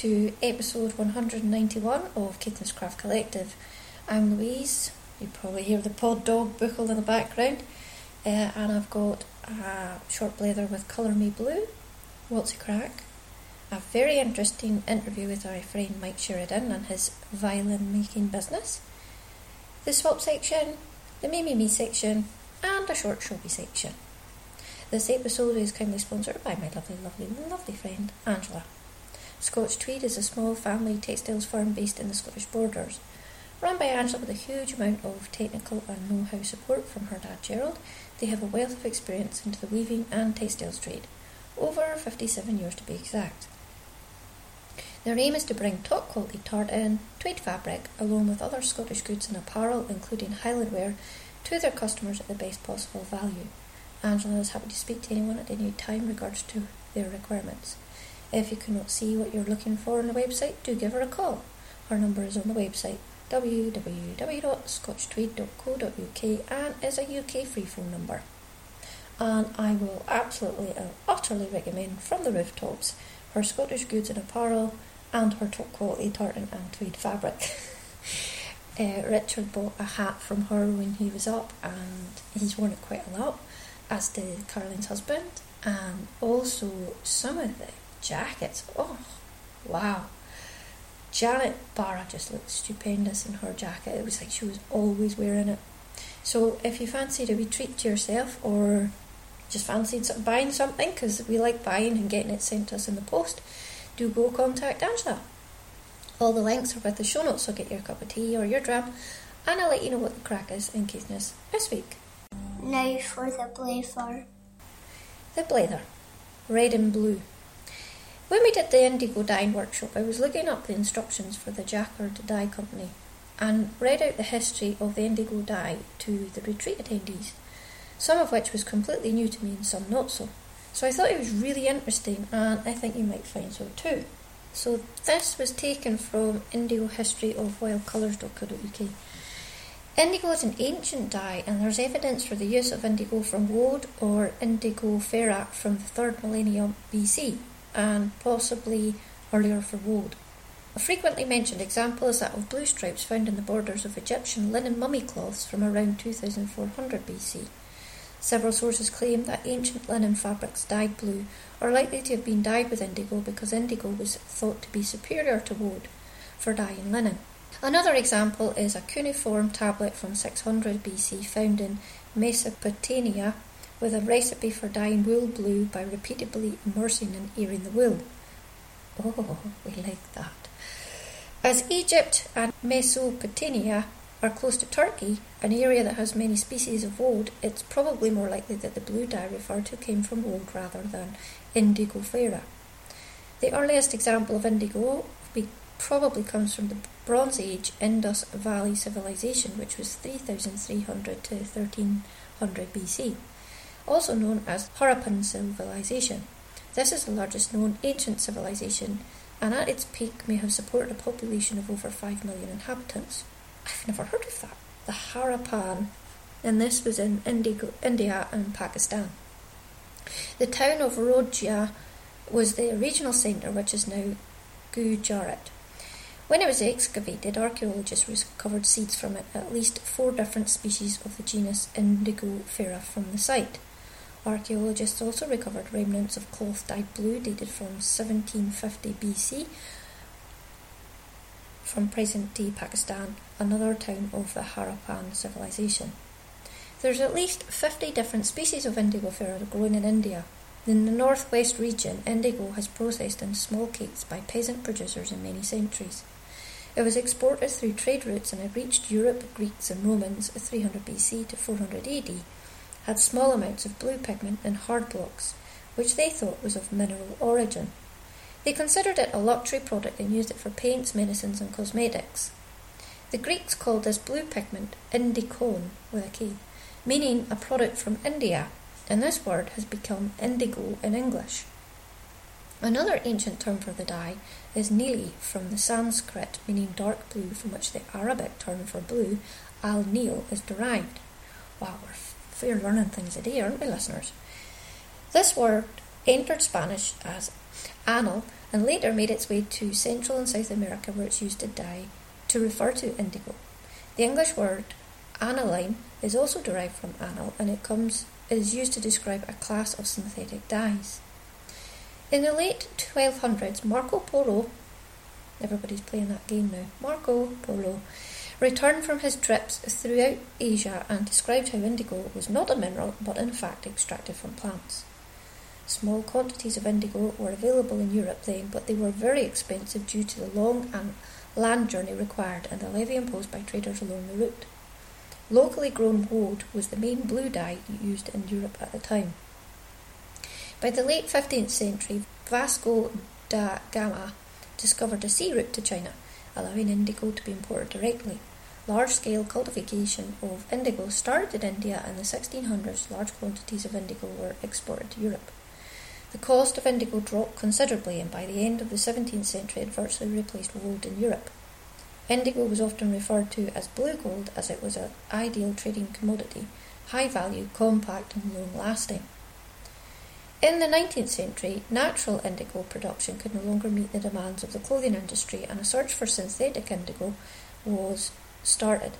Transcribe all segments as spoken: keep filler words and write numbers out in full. to episode one hundred ninety-one of Caitlin's Craft Collective. I'm Louise, you probably hear the pod dog buckle in the background, uh, and I've got a short blather with Colour Me Blue, What's a Crack, a very interesting interview with our friend Mike Sheridan and his violin making business, the swap section, the me me me section, and a short showbie section. This episode is kindly sponsored by my lovely, lovely, lovely friend, Angela. Scotch Tweed is a small family textiles firm based in the Scottish borders. Run by Angela with a huge amount of technical and know-how support from her dad, Gerald, they have a wealth of experience into the weaving and textiles trade. Over fifty-seven years to be exact. Their aim is to bring top-quality tartan, tweed fabric, along with other Scottish goods and apparel, including Highland wear, to their customers at the best possible value. Angela is happy to speak to anyone at any time in regards to their requirements. If you cannot see what you're looking for on the website, do give her a call. Her number is on the website w w w dot scotch tweed dot co dot u k and is a U K free phone number. And I will absolutely and utterly recommend from the rooftops her Scottish goods and apparel and her top quality tartan and tweed fabric. uh, Richard bought a hat from her when he was up and he's worn it quite a lot, as did Caroline's husband, and also some of the jackets. Oh, wow. Janet Barra just looked stupendous in her jacket. It was like she was always wearing it. So if you fancied a wee treat to yourself or just fancied buying something, because we like buying and getting it sent to us in the post, do go contact Angela. All the links are with the show notes, so get your cup of tea or your dram, and I'll let you know what the crack is in Caitlin's this week. Now for the blather. The blather. Red and blue. When we did the indigo dyeing workshop, I was looking up the instructions for the Jacquard Dye Company and read out the history of the indigo dye to the retreat attendees, some of which was completely new to me and some not so. So I thought it was really interesting, and I think you might find so too. So this was taken from indigo history of wild colours dot co dot u k. Indigo is an ancient dye, and there's evidence for the use of indigo from wood or Indigofera from the third millennium B C, and possibly earlier for wood. A frequently mentioned example is that of blue stripes found in the borders of Egyptian linen mummy cloths from around two thousand four hundred B C. Several sources claim that ancient linen fabrics dyed blue are likely to have been dyed with indigo because indigo was thought to be superior to wood for dyeing linen. Another example is a cuneiform tablet from six hundred B C found in Mesopotamia with a recipe for dyeing wool blue by repeatedly immersing and airing the wool. Oh, we like that. As Egypt and Mesopotamia are close to Turkey, an area that has many species of woad, it's probably more likely that the blue dye referred to came from woad rather than Indigofera. The earliest example of indigo probably comes from the Bronze Age Indus Valley Civilization, which was three thousand three hundred to thirteen hundred B C, also known as Harappan civilization. This is the largest known ancient civilization, and at its peak may have supported a population of over five million inhabitants. I've never heard of that. The Harappan. And this was in Indigo, India and Pakistan. The town of Rojia was the regional centre, which is now Gujarat. When it was excavated, archaeologists recovered seeds from it, at least four different species of the genus Indigofera from the site. Archaeologists also recovered remnants of cloth dyed blue dated from seventeen fifty B C from present-day Pakistan, another town of the Harappan civilization. There's at least fifty different species of indigofera grown in India. In the northwest region, indigo has processed in small cakes by peasant producers in many centuries. It was exported through trade routes and it reached Europe, Greeks and Romans three hundred B C to four hundred A D, had small amounts of blue pigment in hard blocks, which they thought was of mineral origin. They considered it a luxury product and used it for paints, medicines and cosmetics. The Greeks called this blue pigment indikon with a K, meaning a product from India, and this word has become indigo in English. Another ancient term for the dye is neeli, from the Sanskrit meaning dark blue, from which the Arabic term for blue, al-neel, is derived. Wow, we're We're learning things today, aren't we, listeners? This word entered Spanish as annal, and later made its way to Central and South America, where it's used to dye to refer to indigo. The English word aniline is also derived from annal, and it comes it is used to describe a class of synthetic dyes. In the late twelve hundreds, Marco Polo, everybody's playing that game now, Marco Polo, returned from his trips throughout Asia and described how indigo was not a mineral, but in fact extracted from plants. Small quantities of indigo were available in Europe then, but they were very expensive due to the long and land journey required and the levy imposed by traders along the route. Locally grown woad was the main blue dye used in Europe at the time. By the late fifteenth century, Vasco da Gama discovered a sea route to China, allowing indigo to be imported directly. Large-scale cultivation of indigo started in India in the sixteen hundreds. Large quantities of indigo were exported to Europe. The cost of indigo dropped considerably, and by the end of the seventeenth century it virtually replaced wool in Europe. Indigo was often referred to as blue gold, as it was an ideal trading commodity, high value, compact and long-lasting. In the nineteenth century, natural indigo production could no longer meet the demands of the clothing industry, and a search for synthetic indigo was started.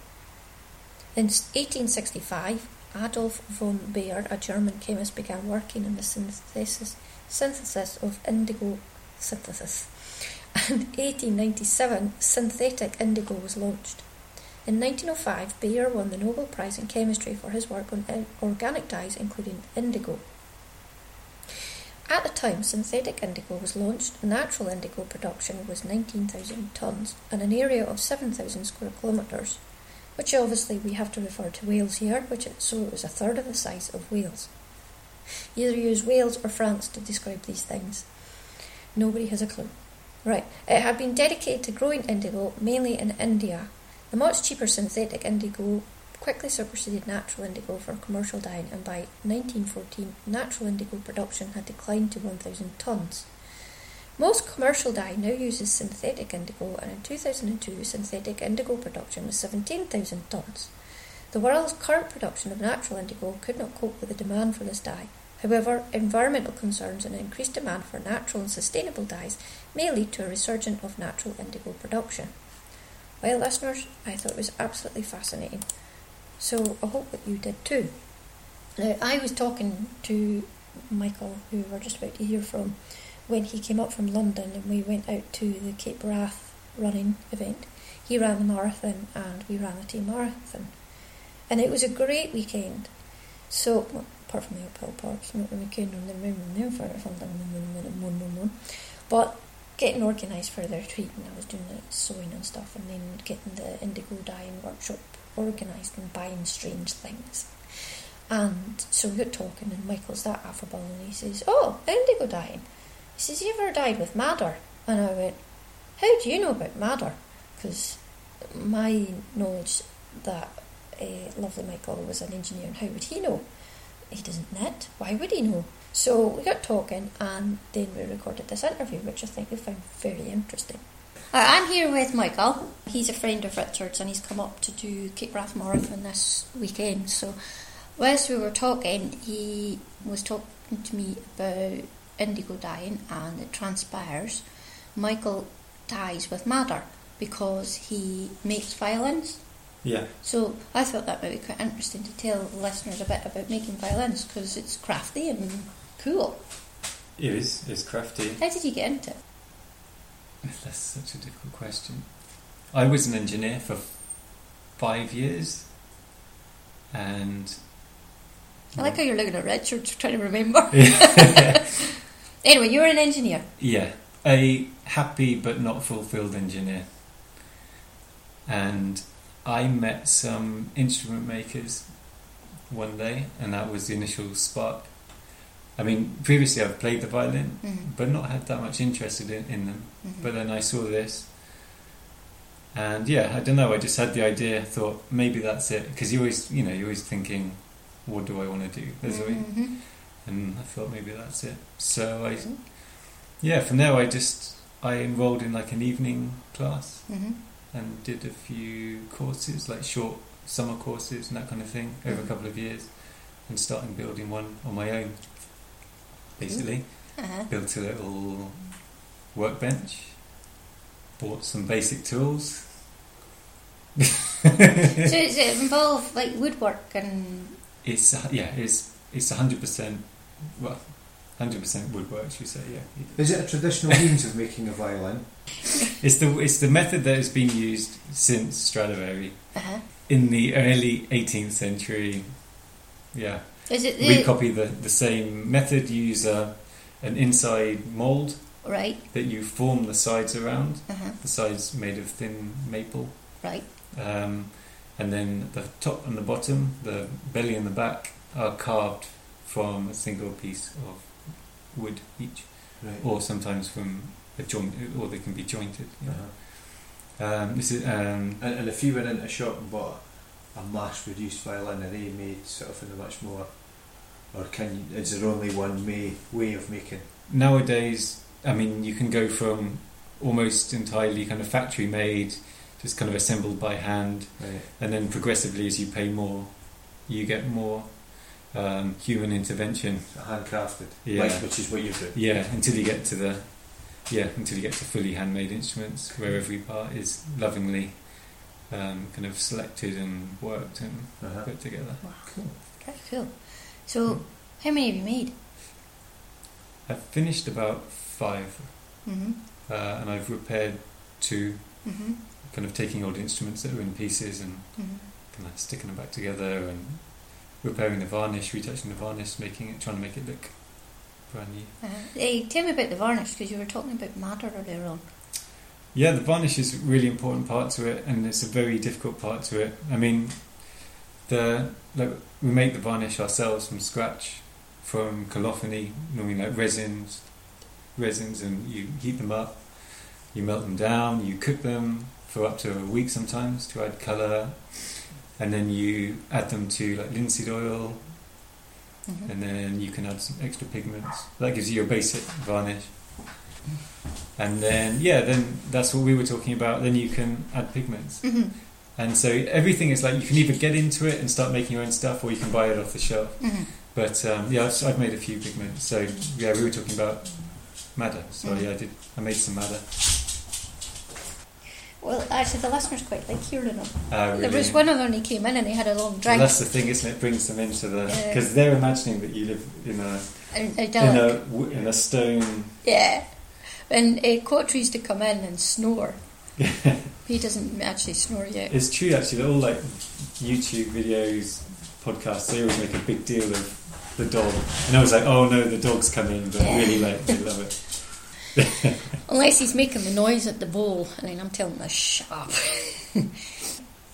In eighteen sixty-five, Adolf von Baeyer, a German chemist, began working on the synthesis, synthesis of indigo synthesis. And eighteen ninety-seven, synthetic indigo was launched. In nineteen oh five, Baeyer won the Nobel Prize in Chemistry for his work on organic dyes, including indigo. At the time synthetic indigo was launched, natural indigo production was nineteen thousand tonnes and an area of seven thousand square kilometres, which obviously we have to refer to Wales here, which it, so it was a third of the size of Wales. You either use Wales or France to describe these things. Nobody has a clue. Right, it had been dedicated to growing indigo, mainly in India. The much cheaper synthetic indigo quickly superseded natural indigo for commercial dyeing, and by nineteen fourteen, natural indigo production had declined to one thousand tonnes. Most commercial dye now uses synthetic indigo, and in two thousand two, synthetic indigo production was seventeen thousand tonnes. The world's current production of natural indigo could not cope with the demand for this dye. However, environmental concerns and increased demand for natural and sustainable dyes may lead to a resurgence of natural indigo production. Well, listeners, I thought it was absolutely fascinating. So I hope that you did too. Now, I was talking to Michael, who we're just about to hear from, when he came up from London and we went out to the Cape Wrath running event. He ran the marathon and we ran the team marathon. And it was a great weekend. So, well, apart from the uphill parts, not the weekend on the moon, moon, moon, moon, moon, but getting organised for their retreat, and I was doing the sewing and stuff, and then getting the indigo dyeing workshop organised and buying strange things. And so we got talking, and Michael's that affable, and he says, "Oh, indigo dyeing." He says, "You ever dyed with madder?" And I went, "How do you know about madder?" Because my knowledge that uh, lovely Michael was an engineer, and how would he know? He doesn't knit. Why would he know? So we got talking, and then we recorded this interview, which I think you'll find very interesting. I'm here with Michael. He's a friend of Richard's and he's come up to do Cape Wrath Marathon this weekend. So whilst we were talking, he was talking to me about indigo dyeing, and it transpires Michael dyes with madder because he makes violins. Yeah. So I thought that might be quite interesting to tell the listeners a bit about making violins, because it's crafty and cool. It is. It's crafty. How did you get into it? That's such a difficult question. I was an engineer for five years, and I like how you're looking at Richard trying to remember. Anyway, you were an engineer. Yeah, a happy but not fulfilled engineer, and I met some instrument makers one day, and that was the initial spark. I mean, previously I've played the violin, mm-hmm. but not had that much interest in, in them. Mm-hmm. But then I saw this, and yeah, I don't know, I just had the idea, thought maybe that's it, because you always, you know, you're always thinking, what do I want to do? There's mm-hmm. a way. And I thought maybe that's it. So I, mm-hmm. yeah, from there I just, I enrolled in like an evening class mm-hmm. and did a few courses, like short summer courses and that kind of thing, over mm-hmm. a couple of years, and started building one on my own. Basically, uh-huh. built a little workbench, bought some basic tools. So does it involve like woodwork and? It's uh, yeah, it's it's a hundred percent well, hundred percent woodwork. Should we say yeah? Is it a traditional means of making a violin? It's the it's the method that has been used since Stradivari uh-huh. in the early eighteenth century. Yeah, is it the... we copy the the same method. You use a, an inside mould, right? That you form the sides around. Uh-huh. The sides made of thin maple, right? Um, and then the top and the bottom, the belly and the back, are carved from a single piece of wood each, right. Or sometimes from a joint, or they can be jointed. You know. uh-huh. um, this is, um, and, and if you went into a shop and bought a mass-produced violin, are they made sort of in a much more, or can you, is there only one may, way of making? Nowadays, I mean, you can go from almost entirely kind of factory-made, just kind of assembled by hand, right. And then progressively, as you pay more, you get more um, human intervention. So handcrafted, yeah. Like, which is what you do. Yeah, until you get to the, yeah, until you get to fully handmade instruments, where every part is lovingly um, kind of selected and worked and uh-huh. put together. Wow, cool. Okay, cool. So, hmm. how many have you made? I've finished about five, mm-hmm. uh, and I've repaired two. Mm-hmm. Kind of taking old instruments that are in pieces and mm-hmm. kind of sticking them back together and repairing the varnish, retouching the varnish, making it, trying to make it look brand new. Uh, hey, tell me about the varnish, because you were talking about madder earlier on. Yeah, the varnish is a really important part to it, and it's a very difficult part to it. I mean, the like we make the varnish ourselves from scratch, from colophony, normally like resins, resins, and you heat them up, you melt them down, you cook them for up to a week sometimes to add colour, and then you add them to like linseed oil, mm-hmm. and then you can add some extra pigments. That gives you your basic varnish. And then, yeah, then that's what we were talking about. Then you can add pigments. Mm-hmm. And so everything is like, you can either get into it and start making your own stuff, or you can buy it off the shelf. Mm-hmm. But um, yeah, I've, I've made a few pigments. So yeah, we were talking about madder. So mm-hmm. yeah, I did. I made some madder. Well, actually, the listeners quite like hearing them. Ah, really? There was one of them who came in and he had a long drink. Well, that's the thing, isn't it? It brings them into the... Because uh, they're imagining that you live in a... An idyllic. In a, in a stone... Yeah. And uh, Quattro used to come in and snore. He doesn't actually snore yet. It's true, actually. They're all like YouTube videos, podcasts, they always make a big deal of the dog. And I was like, oh no, the dog's coming, but yeah. really, like, they love it. Unless he's making the noise at the bowl, and then I'm telling him to shut up.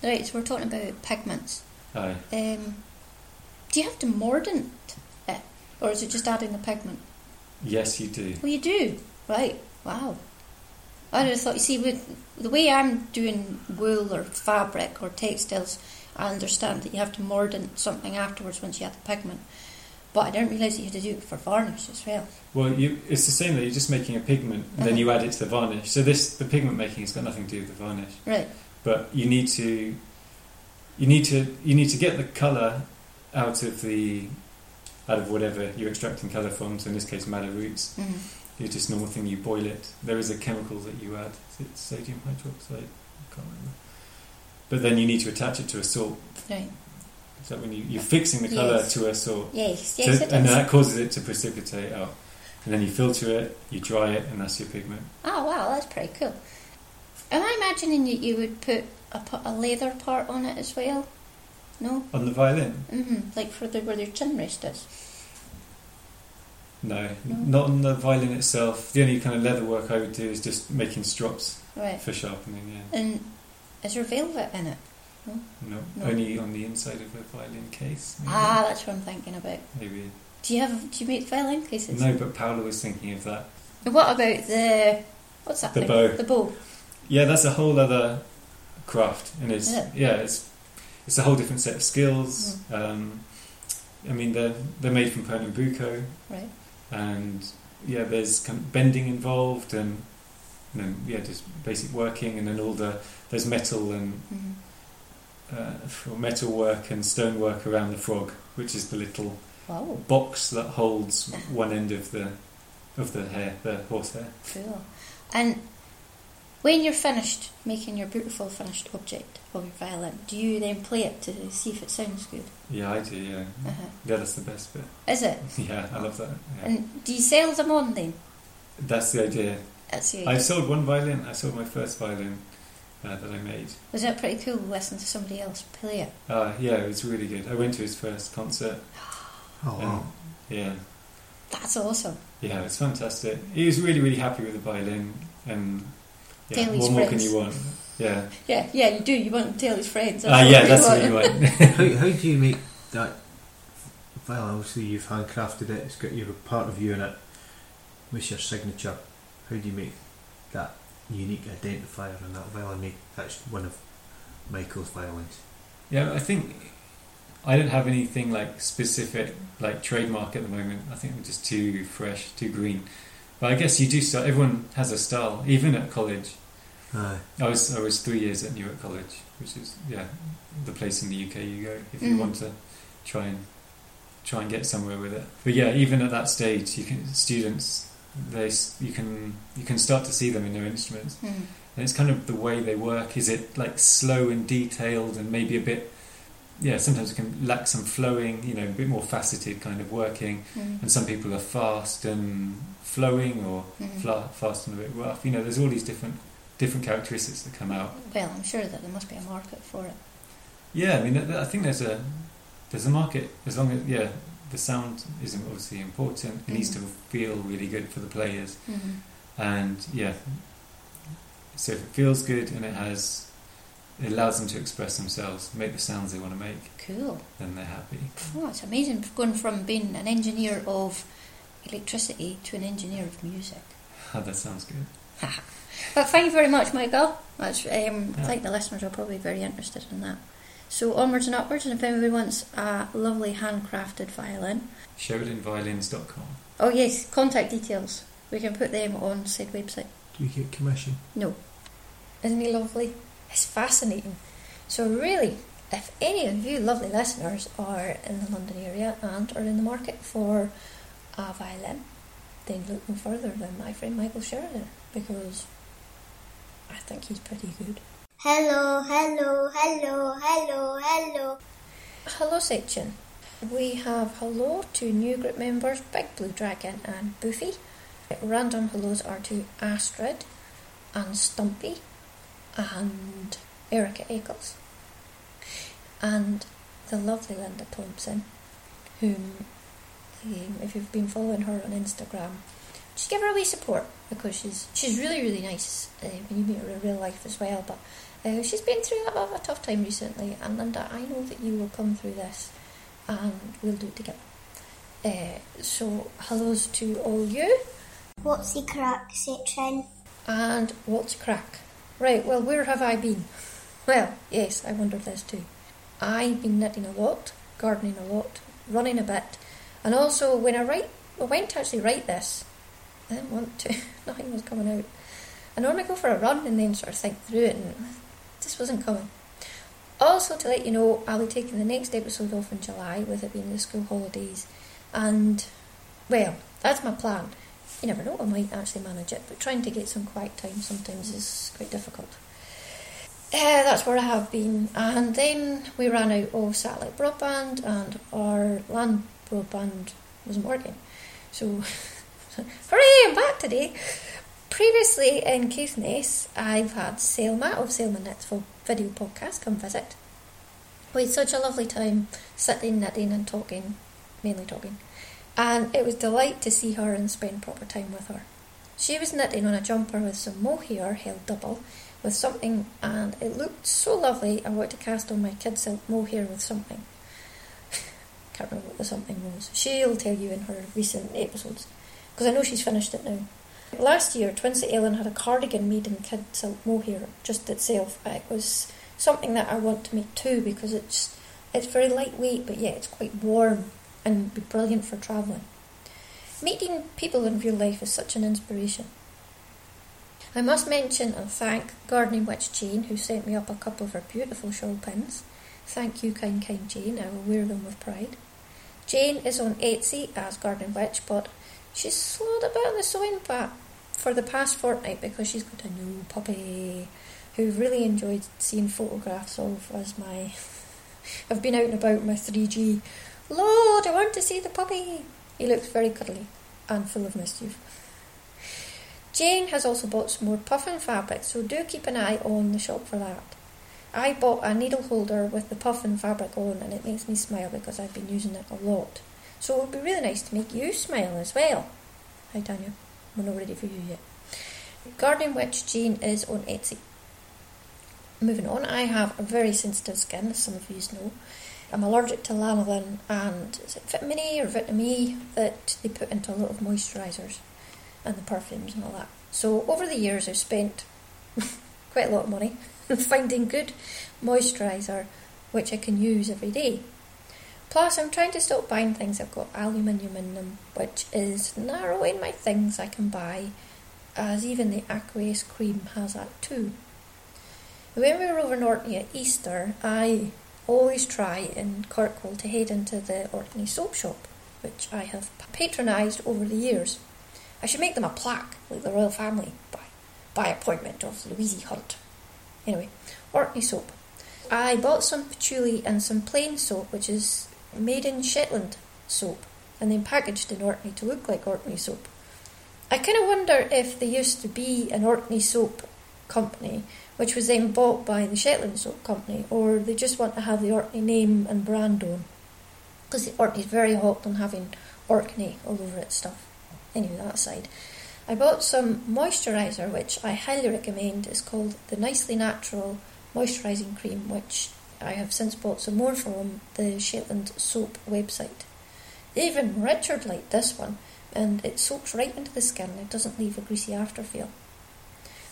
Right, so we're talking about pigments. Aye. Um, do you have to mordant it, or is it just adding the pigment? Yes, you do. Well, you do, right? Wow. I would have thought. You see, with the way I'm doing wool or fabric or textiles, I understand that you have to mordant something afterwards once you have the pigment. But I didn't realise that you had to do it for varnish as well. Well, you, it's the same that you're just making a pigment and uh-huh. then you add it to the varnish. So this, the pigment making has got nothing to do with the varnish. Right. But you need to, you need to, you need to get the colour out of the, out of whatever you're extracting colour from. So in this case, madder roots. Mm-hmm. It's just normal thing. You boil it. There is a chemical that you add. Is it sodium hydroxide? I can't remember. But then you need to attach it to a salt. Right. So when you, you're fixing the colour yes. to a sort. Yes, yes, so, it does. And then that causes it to precipitate out. And then you filter it, you dry it, and that's your pigment. Oh, wow, that's pretty cool. Am I imagining that you would put a, a leather part on it as well? No? On the violin? Mm-hmm, like for the, where their chin rest is. No, no, not on the violin itself. The only kind of leather work I would do is just making strops right. for sharpening, yeah. And is there velvet in it? No, no, only on the inside of a violin case. Maybe. Ah, that's what I'm thinking about. Maybe. Do you have? Do you make violin cases? No, but Paola was thinking of that. What about the? What's that? The thing? bow. The bow. Yeah, that's a whole other craft, and it's yeah, yeah it's it's a whole different set of skills. Mm. Um, I mean, they're they're made from Pernambuco, right? And yeah, there's kind of bending involved, and you know, yeah, just basic working, and then all the there's metal and. Mm-hmm. Uh, for metal work and stone work around the frog, which is the little Whoa. box that holds one end of the of the hair, the horse hair. Cool. And when you're finished making your beautiful finished object of your violin, do you then play it to see if it sounds good? Yeah, I do, yeah. Uh-huh. Yeah, that's the best bit. Is it? Yeah, I love that. Yeah. And do you sell them on then? That's the idea. That's the idea. I sold one violin. I sold my first violin uh, that I made. Was that pretty cool, listening to somebody else play it? Uh, yeah, it was really good. I went to his first concert. Oh, wow. Yeah. That's awesome. Yeah, it's fantastic. He was really, really happy with the violin. And yeah, tell what more friends. Can you want? Yeah. Yeah, yeah, you do. You want to tell his friends. Ah, uh, yeah, that's what you want. how, how do you make that? Well, obviously you've handcrafted it. It's got your part of you in it. What's your signature? How do you make that unique identifier on that violin? That's one of Michael's violins. Yeah, I think I don't have anything like specific, like trademark at the moment. I think I'm just too fresh, too green. But I guess you do start. Everyone has a style, even at college. Aye. I was I was three years at Newark College, which is yeah, the place in the U K you go if mm. you want to try and try and get somewhere with it. But yeah, even at that stage, you can students. They you can you can start to see them in their instruments, mm. and it's kind of the way they work. Is it like slow and detailed, and maybe a bit, yeah. Sometimes it can lack some flowing, you know, a bit more faceted kind of working. Mm. And some people are fast and flowing, or mm. fla- fast and a bit rough. You know, there's all these different different characteristics that come out. Well, I'm sure that there must be a market for it. Yeah, I mean, I think there's a there's a market as long as yeah. The sound is obviously important. It mm-hmm. needs to feel really good for the players. Mm-hmm. And, yeah, so if it feels good and it has, it allows them to express themselves, make the sounds they want to make. Cool. Then they're happy. Oh, it's amazing. Going from being an engineer of electricity to an engineer of music. Oh, that sounds good. But thank you very much, Michael. That's, um, yeah. I think the listeners are probably very interested in that. So onwards and upwards, and if anybody wants a lovely handcrafted violin, sheridan violins dot com. Oh yes, contact details. We can put them on said website. Do you get commission? No. Isn't he lovely? It's fascinating. So really, if any of you lovely listeners are in the London area and are in the market for a violin, then look no further than my friend Michael Sheridan, because I think he's pretty good. Hello, hello, hello, hello, hello. Hello section. We have hello to new group members Big Blue Dragon and Boofy. Random hellos are to Astrid and Stumpy and Erica Eccles and the lovely Linda Thompson, whom, um, if you've been following her on Instagram, just give her a wee support, because she's she's really, really nice uh, when you meet her in real life as well. But uh, she's been through a, a tough time recently, and Linda, I know that you will come through this and we'll do it together. Uh, so hellos to all you. What's the crack section? And what's crack? Right, well, where have I been? Well, yes, I wondered this too. I've been knitting a lot, gardening a lot, running a bit, and also when I write, I went to actually write this, I didn't want to. Nothing was coming out. I normally go for a run and then sort of think through it, and this wasn't coming. Also, to let you know, I'll be taking the next episode off in July, with it being the school holidays, and, well, that's my plan. You never know, I might actually manage it, but trying to get some quiet time sometimes is quite difficult. Uh, that's where I have been. And then we ran out of satellite broadband, and our LAN broadband wasn't working. So... Hooray, I'm back today. Previously in Caithness, I've had Selma of Selma Knits for video podcast come visit. We had such a lovely time sitting, knitting and talking, mainly talking. And it was a delight to see her and spend proper time with her. She was knitting on a jumper with some mohair held double with something, and it looked so lovely I wanted to cast on my kid silk mohair with something. Can't remember what the something was. She'll tell you in her recent episodes, because I know she's finished it now. Last year, Twinsy Ellen had a cardigan made in kid silk mohair just itself. It was something that I want to make too, because it's it's very lightweight, but yeah, it's quite warm and be brilliant for travelling. Meeting people in real life is such an inspiration. I must mention and thank Gardening Witch Jane, who sent me up a couple of her beautiful shawl pins. Thank you, kind, kind Jane. I will wear them with pride. Jane is on Etsy as Gardening Witch, but She's slowed about the sewing part for the past fortnight because she's got a new puppy who really enjoyed seeing photographs of as my... I've been out and about my three G. Lord, I want to see the puppy! He looks very cuddly and full of mischief. Jane has also bought some more puffin fabric, so do keep an eye on the shop for that. I bought a needle holder with the puffin fabric on, and it makes me smile because I've been using it a lot. So it would be really nice to make you smile as well. Hi, Tanya. We're not ready for you yet. Regarding which, Jane is on Etsy. Moving on, I have a very sensitive skin, as some of you know. I'm allergic to lanolin and is it vitamin A or vitamin E that they put into a lot of moisturisers and the perfumes and all that. So over the years I've spent quite a lot of money finding good moisturiser which I can use every day. Plus I'm trying to stop buying things I've got aluminium in them, which is narrowing my things I can buy, as even the aqueous cream has that too. When we were over in Orkney at Easter, I always try in Kirkwall to head into the Orkney soap shop, which I have patronised over the years. I should make them a plaque, like the royal family, by, by appointment of Louise Hunt. Anyway, Orkney soap. I bought some patchouli and some plain soap, which is made in Shetland soap, and then packaged in Orkney to look like Orkney soap. I kind of wonder if there used to be an Orkney soap company, which was then bought by the Shetland soap company, or they just want to have the Orkney name and brand on, because Orkney's very hot on having Orkney all over its stuff. Anyway, that aside, I bought some moisturiser, which I highly recommend. It's called the Nicely Natural Moisturising Cream, which I have since bought some more from the Shetland soap website. Even Richard liked this one, and it soaks right into the skin. It doesn't leave a greasy afterfeel.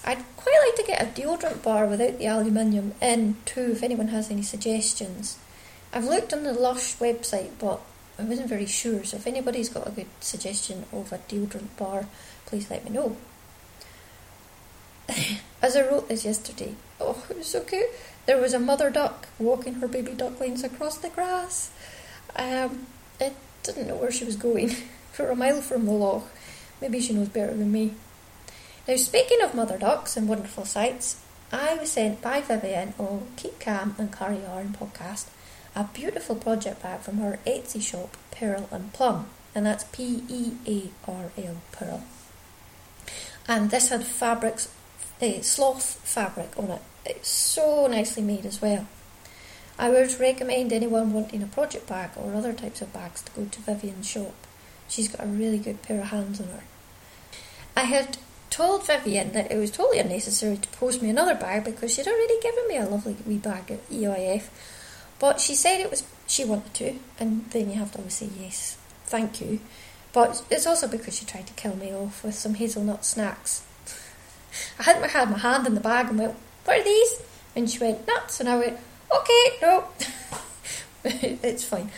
I'd quite like to get a deodorant bar without the aluminium in too, if anyone has any suggestions. I've looked on the Lush website, but I wasn't very sure, so if anybody's got a good suggestion of a deodorant bar, please let me know. As I wrote this yesterday, oh, it was so cute, there was a mother duck walking her baby ducklings across the grass. Um, I didn't know where she was going. We're a mile from the loch. Maybe she knows better than me. Now, speaking of mother ducks and wonderful sights, I was sent by Vivian on Keep Calm and Carry On podcast a beautiful project bag from her Etsy shop, Pearl and Plum, and that's P E A R L, Pearl. And this had fabrics, uh, sloth fabric on it. It's so nicely made as well. I would recommend anyone wanting a project bag or other types of bags to go to Vivian's shop. She's got a really good pair of hands on her. I had told Vivian that it was totally unnecessary to post me another bag because she'd already given me a lovely wee bag at E I F, but she said it was she wanted to, and then you have to always say yes, thank you. But it's also because she tried to kill me off with some hazelnut snacks. I had my, had my hand in the bag and went, "What are these?" And she went, "Nuts," and I went, "Okay, no." It's fine.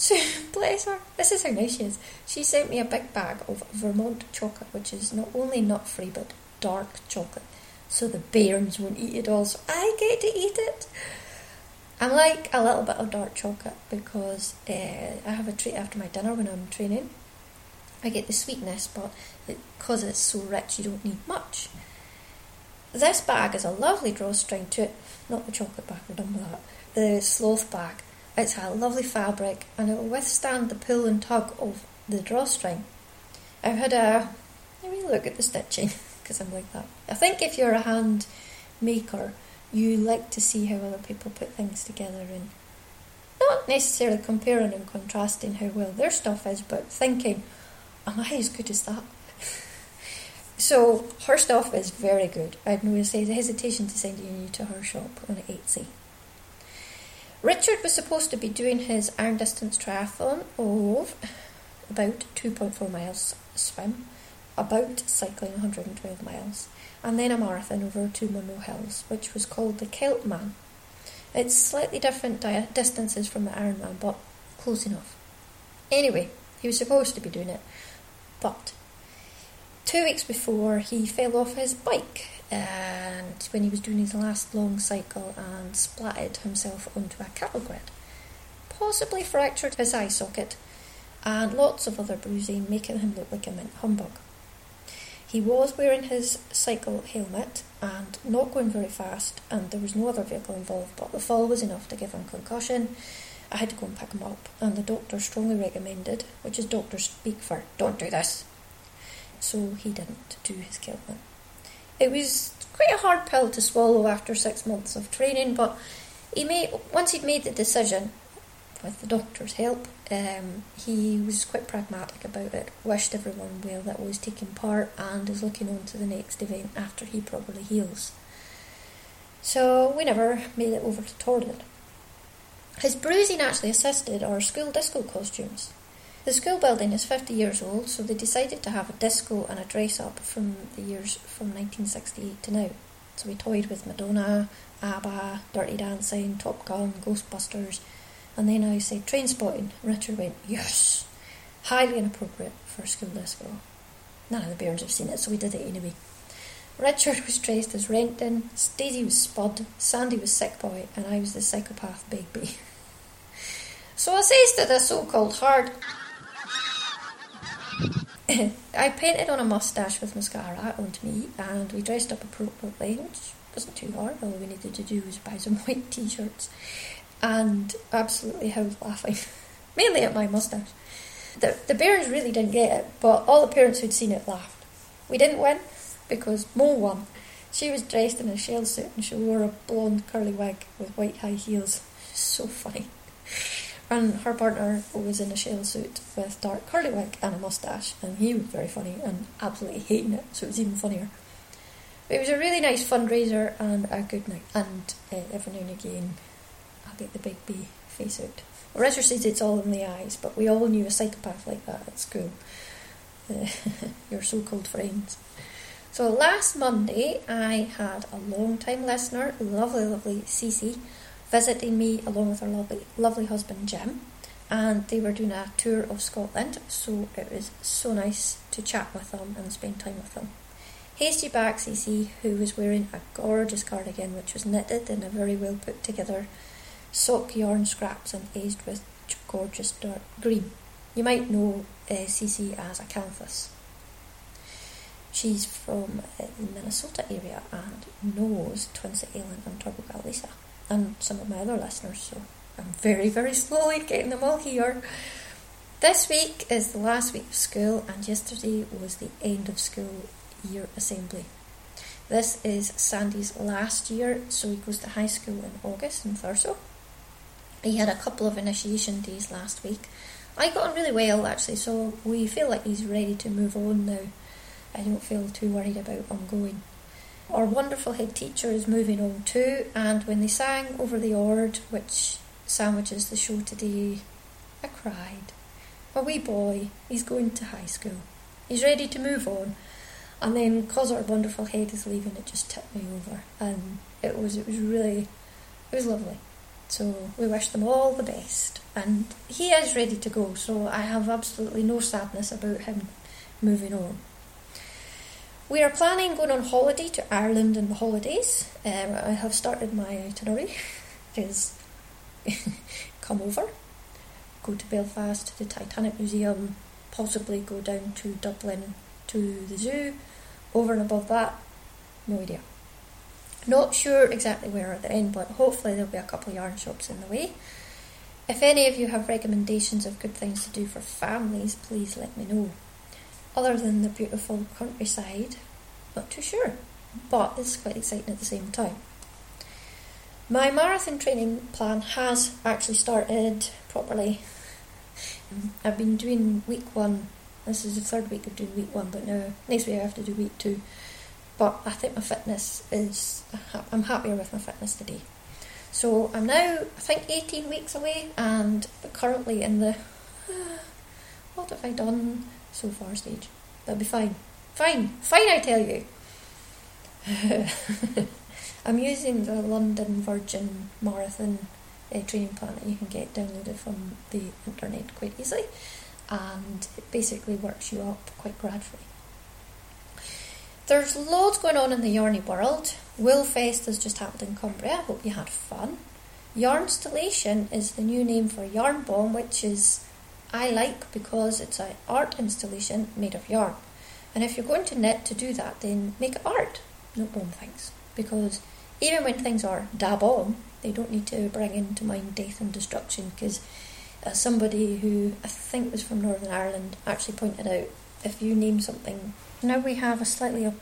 So, bless her, this is how nice she is. She sent me a big bag of Vermont chocolate, which is not only nut-free, but dark chocolate. So the bairns won't eat it all, so I get to eat it. I like a little bit of dark chocolate because uh, I have a treat after my dinner when I'm training. I get the sweetness, but it, because it's so rich, you don't need much. This bag is a lovely drawstring to it. Not the chocolate bag, we're done with that. The sloth bag. It's a lovely fabric and it will withstand the pull and tug of the drawstring. I've had a, let me look at the stitching because I'm like that. I think if you're a hand maker, you like to see how other people put things together and not necessarily comparing and contrasting how well their stuff is, but thinking, am I as good as that? So her stuff is very good. I'd no hesitation to send you to her shop on Etsy. Richard was supposed to be doing his iron distance triathlon of about two point four miles swim, about cycling one hundred twelve miles, and then a marathon over two Munro Hills, which was called the Keltman. It's slightly different di- distances from the Ironman, but close enough. Anyway, he was supposed to be doing it, but two weeks before he fell off his bike and when he was doing his last long cycle and splatted himself onto a cattle grid, possibly fractured his eye socket and lots of other bruising, making him look like a mint humbug. He was wearing his cycle helmet and not going very fast, and there was no other vehicle involved, but the fall was enough to give him concussion. I had to go and pick him up, and the doctor strongly recommended, which is doctors speak for, don't do this. So he didn't do his Kelvin. It was quite a hard pill to swallow after six months of training, but he made, once he'd made the decision, with the doctor's help, um, he was quite pragmatic about it, wished everyone well that was taking part, and is looking on to the next event after he probably heals. So we never made it over to Torrid. His bruising actually assisted our school disco costumes. The school building is fifty years old, so they decided to have a disco and a dress-up from the years from nineteen sixty-eight to now. So we toyed with Madonna, ABBA, Dirty Dancing, Top Gun, Ghostbusters, and then I said train spotting. Richard went, yes, highly inappropriate for a school disco. None of the bairns have seen it, so we did it anyway. Richard was dressed as Renton, Stacey was Spud, Sandy was Sick Boy, and I was the psychopath Begbie. So I says to the so-called hard... I painted on a moustache with mascara onto me, and we dressed up appropriately, which wasn't too hard. All we needed to do was buy some white t-shirts, and absolutely howled laughing, mainly at my moustache. The, the bairns really didn't get it, but all the parents who'd seen it laughed. We didn't win, because Mo won. She was dressed in a shell suit and she wore a blonde curly wig with white high heels. So funny. And her partner was in a shell suit with dark curly wig and a moustache, and he was very funny and absolutely hating it, so it was even funnier. It was a really nice fundraiser and a good night, and uh, every now and again I get the big B face out. Richard says it's all in the eyes, but we all knew a psychopath like that at school. Uh, your so-called friends. So last Monday, I had a long-time listener, lovely, lovely Cece, visiting me along with her lovely, lovely husband, Jim, and they were doing a tour of Scotland, so it was so nice to chat with them and spend time with them. Here's you back, Cece, who was wearing a gorgeous cardigan, which was knitted in a very well put together sock yarn scraps and edged with gorgeous dark green. You might know uh, Cece as a canvas. She's from the Minnesota area and knows Twins at Ellen and Turbo Gal Lisa and some of my other listeners, so I'm very, very slowly getting them all here. This week is the last week of school, and yesterday was the end of school year assembly. This is Sandy's last year, so he goes to high school in August in Thurso. He had a couple of initiation days last week. I got on really well, actually, so we feel like he's ready to move on now. I don't feel too worried about ongoing. Our wonderful head teacher is moving on too, and when they sang Over the Ord, which sandwiches the show today, I cried. My wee boy, he's going to high school. He's ready to move on. And then because our wonderful head is leaving, it just tipped me over. And it was, it was really, it was lovely. So we wish them all the best. And he is ready to go, so I have absolutely no sadness about him moving on. We are planning going on holiday to Ireland in the holidays. Um, I have started my itinerary, because come over, go to Belfast to the Titanic Museum, possibly go down to Dublin to the zoo. Over and above that, no idea. Not sure exactly where at the end, but hopefully there'll be a couple of yarn shops in the way. If any of you have recommendations of good things to do for families, please let me know. Other than the beautiful countryside, not too sure, but it's quite exciting at the same time. My marathon training plan has actually started properly. I've been doing week one, this is the third week of doing week one, but now next week I have to do week two, but I think my fitness is, I'm happier with my fitness today. So I'm now, I think, eighteen weeks away, and currently in the, what have I done so far stage. That'll be fine. Fine. Fine, I tell you. I'm using the London Virgin Marathon uh, training plan that you can get downloaded from the internet quite easily, and it basically works you up quite gradually. There's loads going on in the yarny world. Wool Fest has just happened in Cumbria. I hope you had fun. Yarnstallation is the new name for Yarn Bomb, which is I like because it's an art installation made of yarn. And if you're going to knit to do that, then make it art. Don't bomb things. Because even when things are dab on, they don't need to bring into mind death and destruction. Because as somebody who I think was from Northern Ireland actually pointed out, if you name something... Now we have a slightly ob-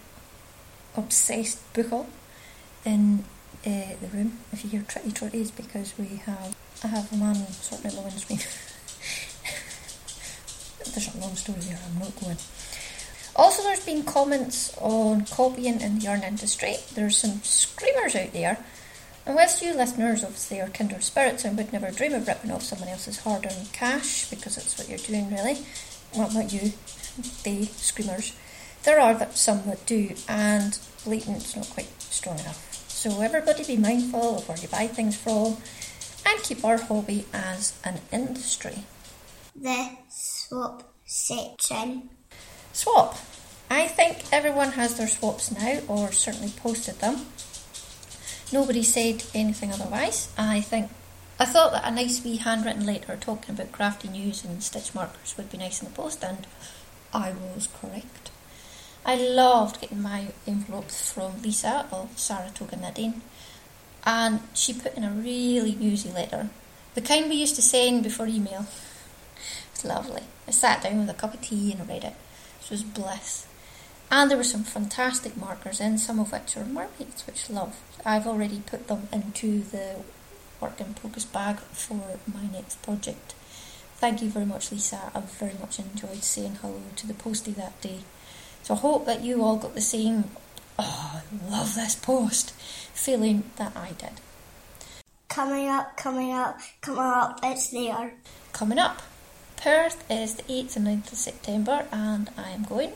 obsessed bookle in uh, the room. If you hear tritty trotties, because we have... I have a man sorting out the windscreen. There's a long story there, I'm not going. Also, there's been comments on copying in the yarn industry. There's some screamers out there. And whilst you listeners obviously are kindred spirits and would never dream of ripping off someone else's hard-earned cash, because that's what you're doing really, well, not you, they, screamers, there are that some that do, and blatant's not quite strong enough. So everybody be mindful of where you buy things from, and keep our hobby as an industry. The swap section. Swap. I think everyone has their swaps now, or certainly posted them. Nobody said anything otherwise. I think I thought that a nice wee handwritten letter talking about crafty news and stitch markers would be nice in the post, and I was correct. I loved getting my envelopes from Lisa of Saratoga Knitting, and she put in a really newsy letter, the kind we used to send before email. It's lovely. I sat down with a cup of tea and read it. It was bliss. And there were some fantastic markers in, some of which are mermaids, which love. I've already put them into the work in progress bag for my next project. Thank you very much, Lisa. I've very much enjoyed saying hello to the postie that day. So I hope that you all got the same, oh, I love this post, feeling that I did. Coming up, coming up, coming up, it's there. Coming up. Perth is the eighth and ninth of September, and I am going.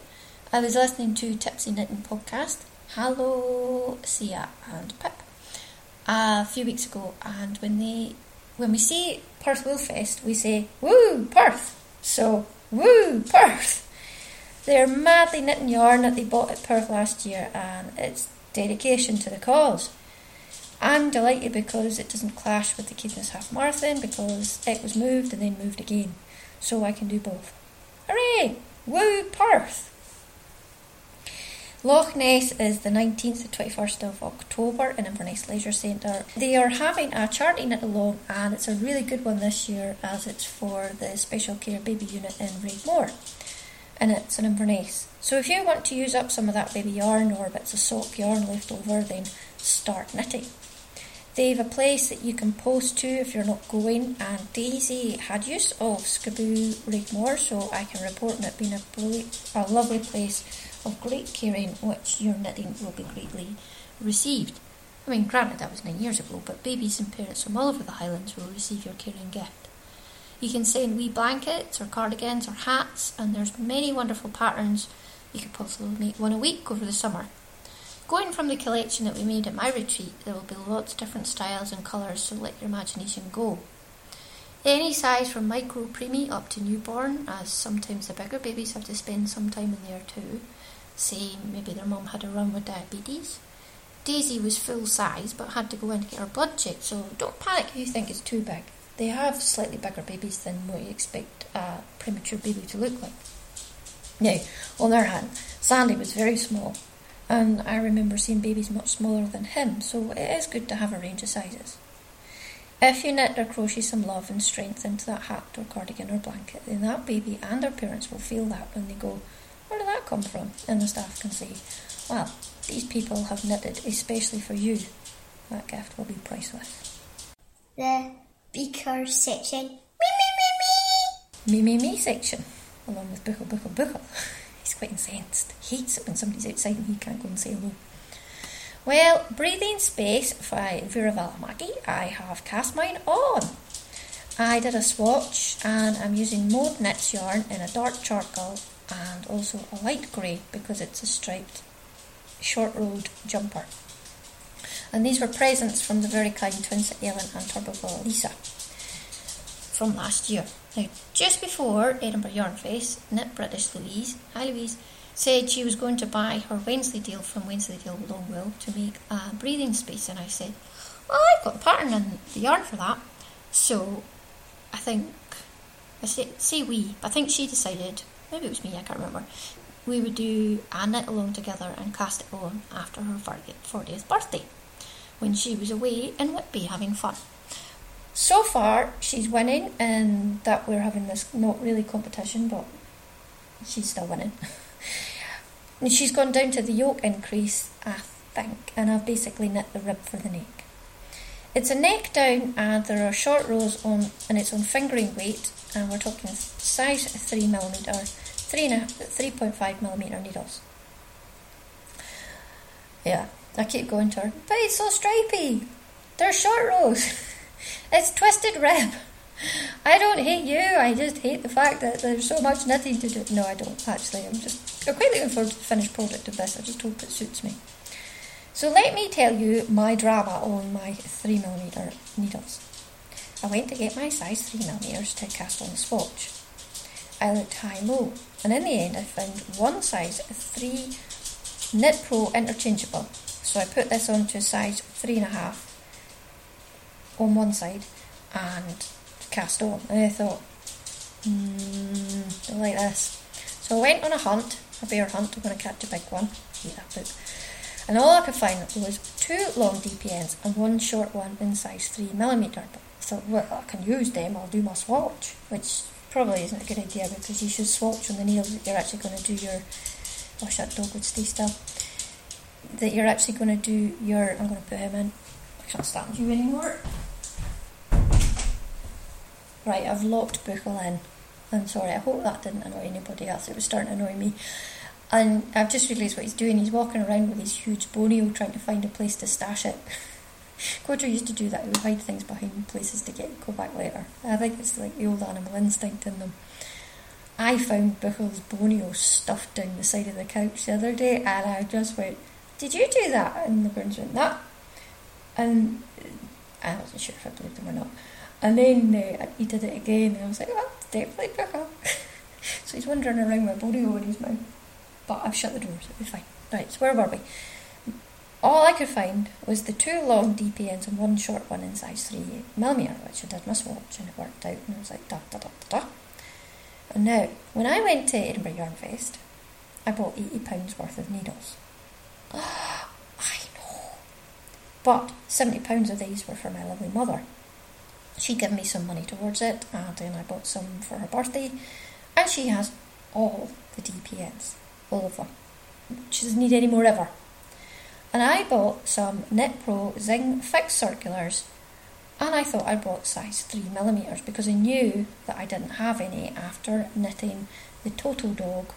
I was listening to Tipsy Knitting podcast, hello Sia and Pip, a few weeks ago, and when they, when we say Perth Woolfest, we say, woo, Perth! So, woo, Perth! They're madly knitting yarn that they bought at Perth last year, and it's dedication to the cause. I'm delighted because it doesn't clash with the Caitlin's Half Marathon, because it was moved and then moved again, so I can do both. Hooray! Woo, Perth! Loch Ness is the nineteenth to twenty-first of October in Inverness Leisure Centre. They are having a charity knit along, and it's a really good one this year as it's for the Special Care Baby Unit in Raigmore, and it's in Inverness. So if you want to use up some of that baby yarn or bits of sock yarn left over, then start knitting. They have a place that you can post to if you're not going, and Daisy had use of Skaboo Raigmore, so I can report on it being a, brilliant, a lovely place of great caring, which your knitting will be greatly received. I mean, granted that was nine years ago, but babies and parents from all over the Highlands will receive your caring gift. You can send wee blankets or cardigans or hats, and there's many wonderful patterns. You could possibly make one a week over the summer. Going from the collection that we made at my retreat, there will be lots of different styles and colours, so let your imagination go. Any size from micro preemie up to newborn, as sometimes the bigger babies have to spend some time in there too. Say, maybe their mum had a run with diabetes. Daisy was full size, but had to go in to get her blood checked, so don't panic if you think it's too big. They have slightly bigger babies than what you expect a premature baby to look like. Now, on the other hand, Sandy was very small, and I remember seeing babies much smaller than him, so it is good to have a range of sizes. If you knit or crochet some love and strength into that hat or cardigan or blanket, then that baby and their parents will feel that when they go, where did that come from? And the staff can say, well, these people have knitted especially for you. That gift will be priceless. The beaker section. Me, me, me, me. Me, me, me section. Along with bookle, bookle, bookle. He's quite incensed. He hates it when somebody's outside and he can't go and say hello. Well, Breathing Space by Vera Valamaki. I have cast mine on. I did a swatch and I'm using Mauve Knits yarn in a dark charcoal and also a light grey because it's a striped short rolled jumper. And these were presents from the very kind twins at Ellen and Turboville Lisa from last year. Now, just before Edinburgh Yarn Fest, Knit British Louise, hi Louise, said she was going to buy her Wensleydale from Wensleydale Longwell to make a breathing space, and I said, well, I've got a pattern and the yarn for that. So I think I say, say we, but I think she decided, maybe it was me, I can't remember, we would do a knit along together and cast it on after her fortieth birthday, when she was away in Whitby having fun. So far, she's winning, and that we're having this not really competition, but she's still winning. And she's gone down to the yoke increase, I think, and I've basically knit the rib for the neck. It's a neck down, and there are short rows on, and it's on fingering weight, and we're talking size three millimetre, three point five millimetre needles. Yeah, I keep going to her, but it's so stripy, they're short rows. It's twisted rib. I don't hate you, I just hate the fact that there's so much knitting to do. No, I don't, actually. I'm just I'm quite looking forward to the finished product of this. I just hope it suits me. So let me tell you my drama on my three millimetre needles. I went to get my size three millimetres to cast on the swatch. I looked high-low, and in the end I found one size three Knit Pro interchangeable. So I put this onto size three point five on one side and cast on, and I thought mm, I like this. So I went on a hunt, a bear hunt. I'm going to catch a big one. Read that book. And all I could find was two long D P Ns and one short one in size three millimetre. But I thought, well, I can use them, I'll do my swatch, which probably isn't a good idea, because you should swatch on the needles that you're actually going to do your wish that dog would stay still that you're actually going to do your I'm going to put him in I can't stand you anymore. Right, I've locked Buchel in. I'm sorry, I hope that didn't annoy anybody else. It was starting to annoy me. And I've just realised what he's doing. He's walking around with his huge Bonio trying to find a place to stash it. Kodra used to do that. He would hide things behind places to get go back later. I think it's like the old animal instinct in them. I found Buchel's Bonio stuffed down the side of the couch the other day, and I just went, "Did you do that?" And the girls went, "That." And I wasn't sure if I believed him or not. And then uh, he did it again, and I was like, oh, it's definitely Buchel. So he's wandering around with Bonio in his mouth. But I've shut the doors, it'll be fine. Right, so where were we? All I could find was the two long D P Ns and one short one in size three millimetre, which I did my swatch, and it worked out, and I was like, da da da da da. And now, when I went to Edinburgh Yarn Fest, I bought eighty pounds worth of needles. I know. But seventy pounds of these were for my lovely mother. She'd given me some money towards it, and then I bought some for her birthday. And she has all the D P Ns, all of them. She doesn't need any more ever. And I bought some Knit Pro Zing Fixed Circulars, and I thought I bought size three millimetre, because I knew that I didn't have any after knitting the Total Dog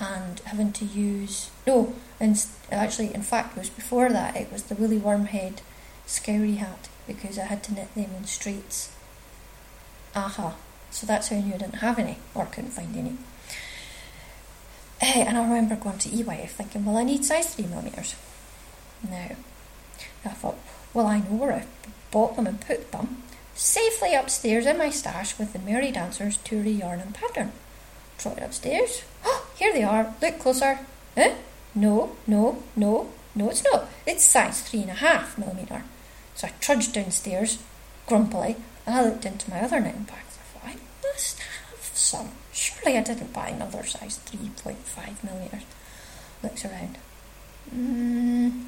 and having to use... No, and actually, in fact, it was before that. It was the Woolly Wormhead Scowrie Hat, because I had to knit them on straights. Aha. So that's how I knew I didn't have any, or couldn't find any. And I remember going to E Y F thinking, well, I need size three millimetre. Now, I thought, well, I know where I bought them and put them safely upstairs in my stash with the Merry Dancers Touri yarn and pattern. Trot it upstairs. Oh, here they are. Look closer. Eh? No, no, no, no, it's not. It's size three point five millimetre. So I trudged downstairs, grumpily, and I looked into my other knitting bag and I thought, I must have some. Surely I didn't buy another size three point five millimetre. Looks around. Mm.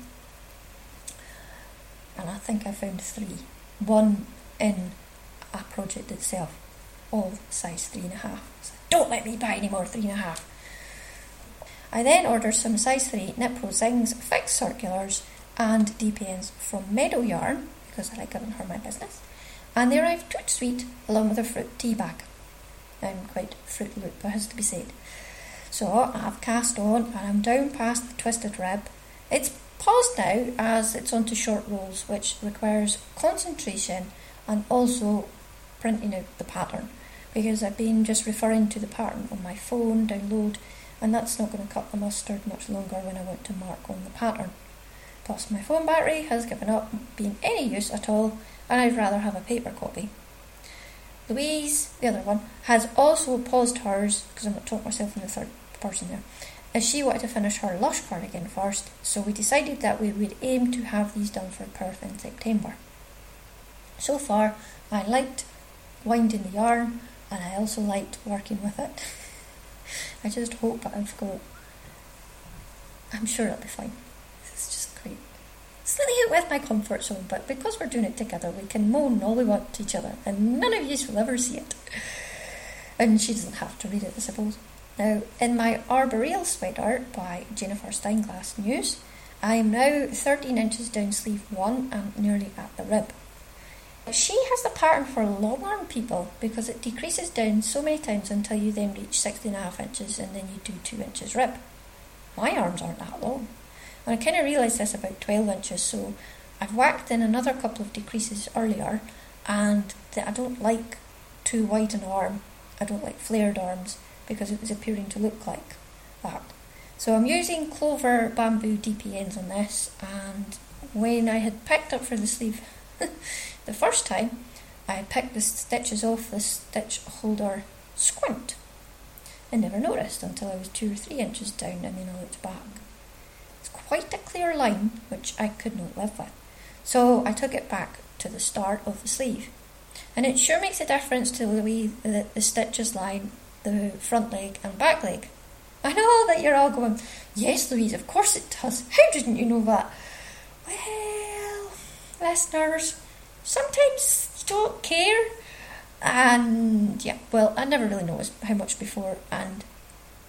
And I think I found three. One in a project itself, all size three point five. So don't let me buy any more three point five. I then ordered some size three Knit Pro Zings Fixed Circulars and D P Ns from Meadow Yarn, because I like giving her my business, and they arrived toot sweet along with a fruit tea bag. I'm quite fruit loop, but it has to be said. So I've cast on, and I'm down past the twisted rib. It's paused now as it's onto short rolls, which requires concentration and also printing out the pattern, because I've been just referring to the pattern on my phone, download, and that's not going to cut the mustard much longer when I want to mark on the pattern. Plus, my phone battery has given up being any use at all, and I'd rather have a paper copy. Louise, the other one, has also paused hers, because I'm not talking myself in the third person there, as she wanted to finish her Lush cardigan first, so we decided that we would aim to have these done for Perth in September. So far, I liked winding the yarn, and I also liked working with it. I just hope I've got... I'm sure it'll be fine. It's just great. Slightly out with my comfort zone, but because we're doing it together, we can moan all we want to each other, and none of you will ever see it. And she doesn't have to read it, I suppose. Now, in my Arboreal sweater by Jennifer Steinglass News, I am now thirteen inches down sleeve one and nearly at the rib. She has the pattern for long-arm people because it decreases down so many times until you then reach sixteen and a half inches and then you do two inches rib. My arms aren't that long. And I kind of realised this about twelve inches, so I've whacked in another couple of decreases earlier, and I don't like too wide an arm. I don't like flared arms because it was appearing to look like that. So I'm using Clover Bamboo D P Ns on this, and when I had picked up for the sleeve... the first time, I picked the stitches off the stitch holder squint and never noticed until I was two or three inches down and then I looked back. It's quite a clear line, which I could not live with. So I took it back to the start of the sleeve. And it sure makes a difference to the way that the stitches line the front leg and back leg. I know that you're all going, yes Louise, of course it does. How didn't you know that? Well, listeners, sometimes you don't care, and yeah, well, I never really noticed how much before, and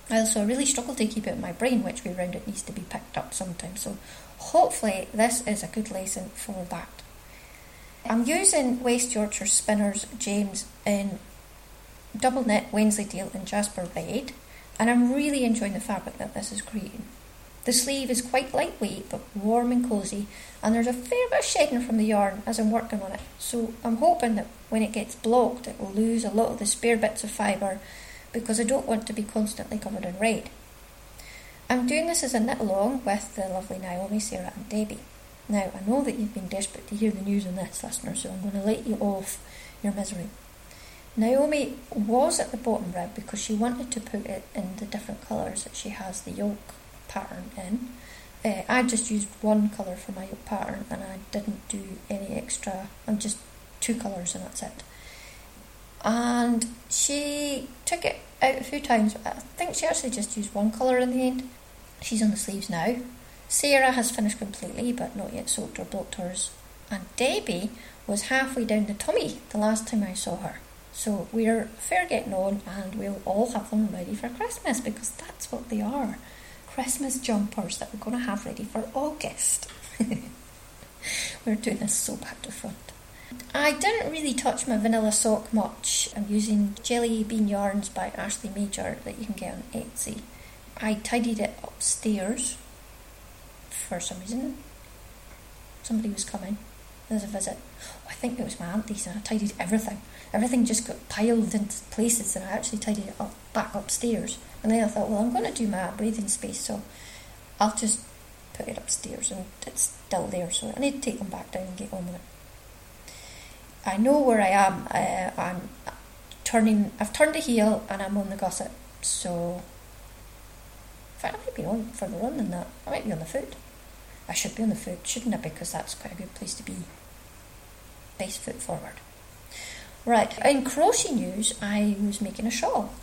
I also really struggle to keep it in my brain which way round it needs to be picked up sometimes, so hopefully this is a good lesson for that. I'm using West Yorkshire Spinners James in Double Knit, Wensleydale and Jasper Red, and I'm really enjoying the fabric that this is creating. The sleeve is quite lightweight but warm and cosy, and there's a fair bit of shedding from the yarn as I'm working on it, so I'm hoping that when it gets blocked it will lose a lot of the spare bits of fibre because I don't want to be constantly covered in red. I'm doing this as a knit along with the lovely Naomi, Sarah and Debbie. Now I know that you've been desperate to hear the news on this, listener, so I'm going to let you off your misery. Naomi was at the bottom rib because she wanted to put it in the different colours that she has the yoke pattern in. Uh, I just used one colour for my yoke pattern and I didn't do any extra, I'm just two colours and that's it. And she took it out a few times, but I think she actually just used one colour in the end. She's on the sleeves now. Sarah has finished completely but not yet soaked or blocked hers. And Debbie was halfway down the tummy the last time I saw her. So we're fair getting on and we'll all have them ready for Christmas because that's what they are. Christmas jumpers that we're going to have ready for August. We're doing this so back to front. I didn't really touch my vanilla sock much. I'm using Jelly Bean Yarns by Ashley Major that you can get on Etsy. I tidied it upstairs for some reason. Somebody was coming. There's a visit. Oh, I think it was my auntie's and I tidied everything. Everything just got piled into places and I actually tidied it up back upstairs. And then I thought, well, I'm going to do my breathing space, so I'll just put it upstairs, and it's still there, so I need to take them back down and get on with it. I know where I am. Uh, I'm turning, I've turned a heel, and I'm on the gusset, so... In fact, I might be on further on than that. I might be on the foot. I should be on the foot, shouldn't I? Because that's quite a good place to be. Base foot forward. Right, in crochet news, I was making a shawl.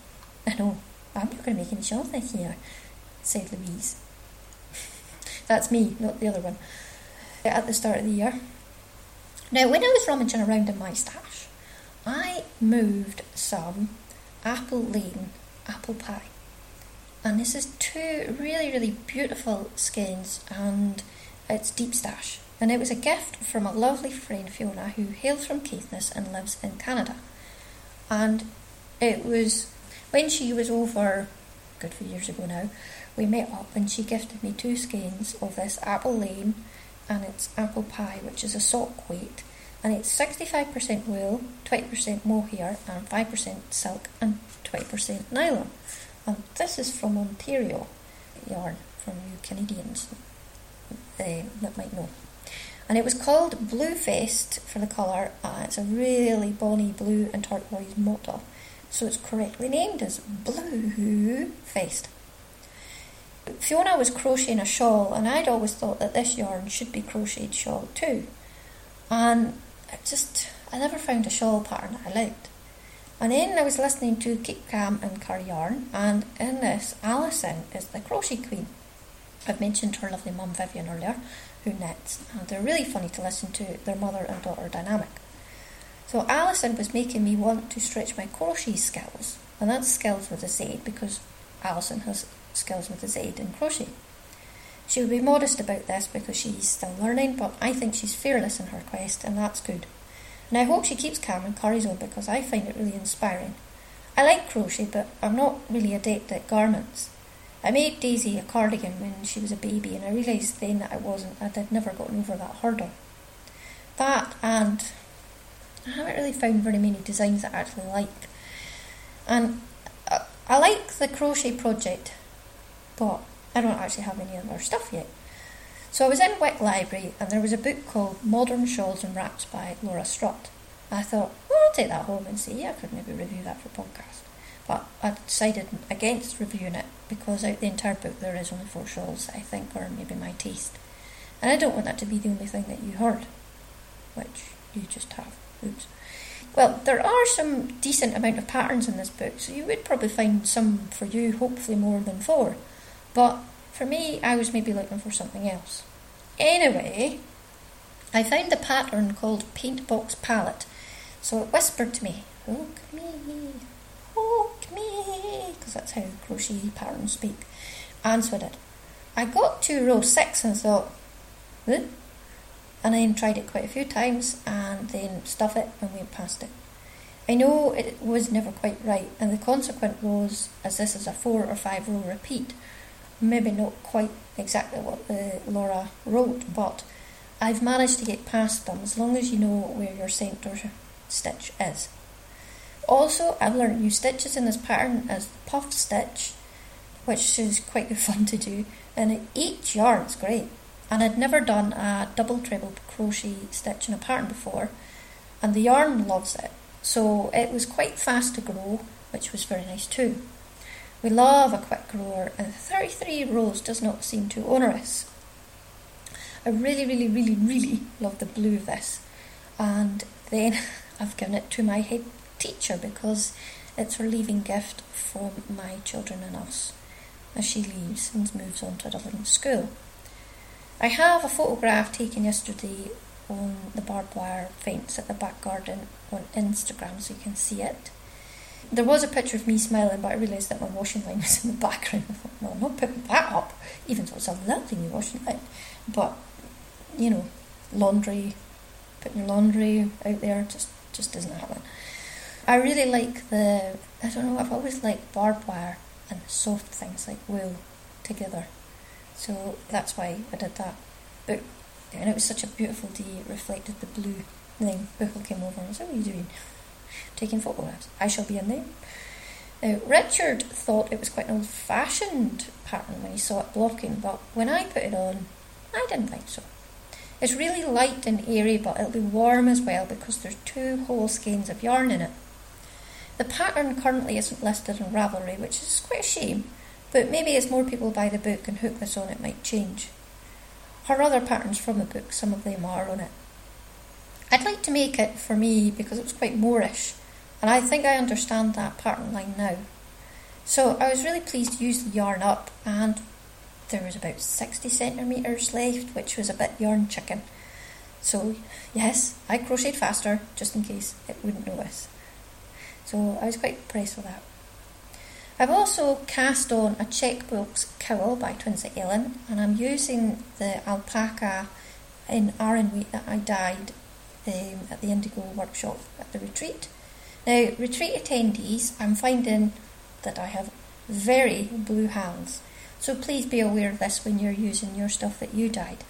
I know. I'm not going to make any shawl this year, said Louise. That's me, not the other one. At the start of the year. Now, when I was rummaging around in my stash, I moved some apple lane apple pie. And this is two really, really beautiful skeins, and it's deep stash. And it was a gift from a lovely friend, Fiona, who hails from Caithness and lives in Canada. And it was... When she was over, good few years ago now, we met up and she gifted me two skeins of this apple lane, and it's apple pie, which is a sock weight, and it's sixty-five percent wool, twenty percent mohair and five percent silk and twenty percent nylon. And this is from Ontario yarn, from you Canadians uh, that might know. And it was called Blue Fest for the colour, uh, it's a really bonny blue and turquoise mottle. So it's correctly named as Blue Fest. Fiona was crocheting a shawl, and I'd always thought that this yarn should be crocheted shawl too. And I just, I never found a shawl pattern that I liked. And then I was listening to Keep Calm and Cur Yarn, and in this, Alison is the crochet queen. I've mentioned her lovely mum Vivian earlier, who knits, and they're really funny to listen to, their mother and daughter dynamic. So Alison was making me want to stretch my crochet skills, and that's skills with a Z, because Alison has skills with a Z in crochet. She would be modest about this because she's still learning, but I think she's fearless in her quest, and that's good. And I hope she keeps calm and carries on because I find it really inspiring. I like crochet, but I'm not really adept at garments. I made Daisy a cardigan when she was a baby, and I realised then that I wasn't, I'd never gotten over that hurdle. That, and I haven't really found very many designs that I actually like. And I, I like the crochet project, but I don't actually have any other stuff yet. So I was in Wick Library, and there was a book called Modern Shawls and Wraps by Laura Strutt. I thought, well, I'll take that home and see, I could maybe review that for podcast. But I decided against reviewing it because out the entire book there is only four shawls, I think, or maybe my taste. And I don't want that to be the only thing that you heard, which you just have. Oops. Well, there are some decent amount of patterns in this book, so you would probably find some for you, hopefully more than four. But for me, I was maybe looking for something else. Anyway, I found a pattern called Paintbox Palette. So it whispered to me, hook me, hook me, because that's how crochet patterns speak. And so I did. I got to row six and thought, huh? And then tried it quite a few times and then stuffed it and went past it. I know it was never quite right, and the consequent was, as this is a four or five row repeat, maybe not quite exactly what the Laura wrote, but I've managed to get past them as long as you know where your centre stitch is. Also, I've learned new stitches in this pattern as the puff stitch, which is quite good fun to do, and each yarn's great. And I'd never done a double treble crochet stitch in a pattern before, and the yarn loves it, so it was quite fast to grow, which was very nice too. We love a quick grower, and thirty-three rows does not seem too onerous. I really, really, really, really love the blue of this. And then I've given it to my head teacher because it's her leaving gift from my children and us as she leaves and moves on to a different school. I have a photograph taken yesterday on the barbed wire fence at the back garden on Instagram, so you can see it. There was a picture of me smiling, but I realised that my washing line was in the background. I thought, no, I'm not putting that up, even though it's a lovely new washing line. But, you know, laundry, putting your laundry out there just, just doesn't happen. I really like the, I don't know, I've always liked barbed wire and soft things like wool together. So that's why I did that. But, and it was such a beautiful day, it reflected the blue. And then Buckle came over and said, what are you doing? Taking photographs. I shall be in there. Now, Richard thought it was quite an old-fashioned pattern when he saw it blocking, but when I put it on, I didn't think so. It's really light and airy, but it'll be warm as well because there's two whole skeins of yarn in it. The pattern currently isn't listed in Ravelry, which is quite a shame, but maybe as more people buy the book and hook this on, it might change. Her other patterns from the book, some of them are on it. I'd like to make it for me because it was quite Moorish, and I think I understand that pattern line now. So I was really pleased to use the yarn up, and there was about sixty centimetres left, which was a bit yarn chicken. So yes, I crocheted faster just in case it wouldn't notice. So I was quite impressed with that. I've also cast on a checkbox cowl by Twins at Ellen, and I'm using the alpaca in aran weight that I dyed Um, at the Indigo workshop at the retreat. Now, retreat attendees, I'm finding that I have very blue hands, so please be aware of this when you're using your stuff that you dyed.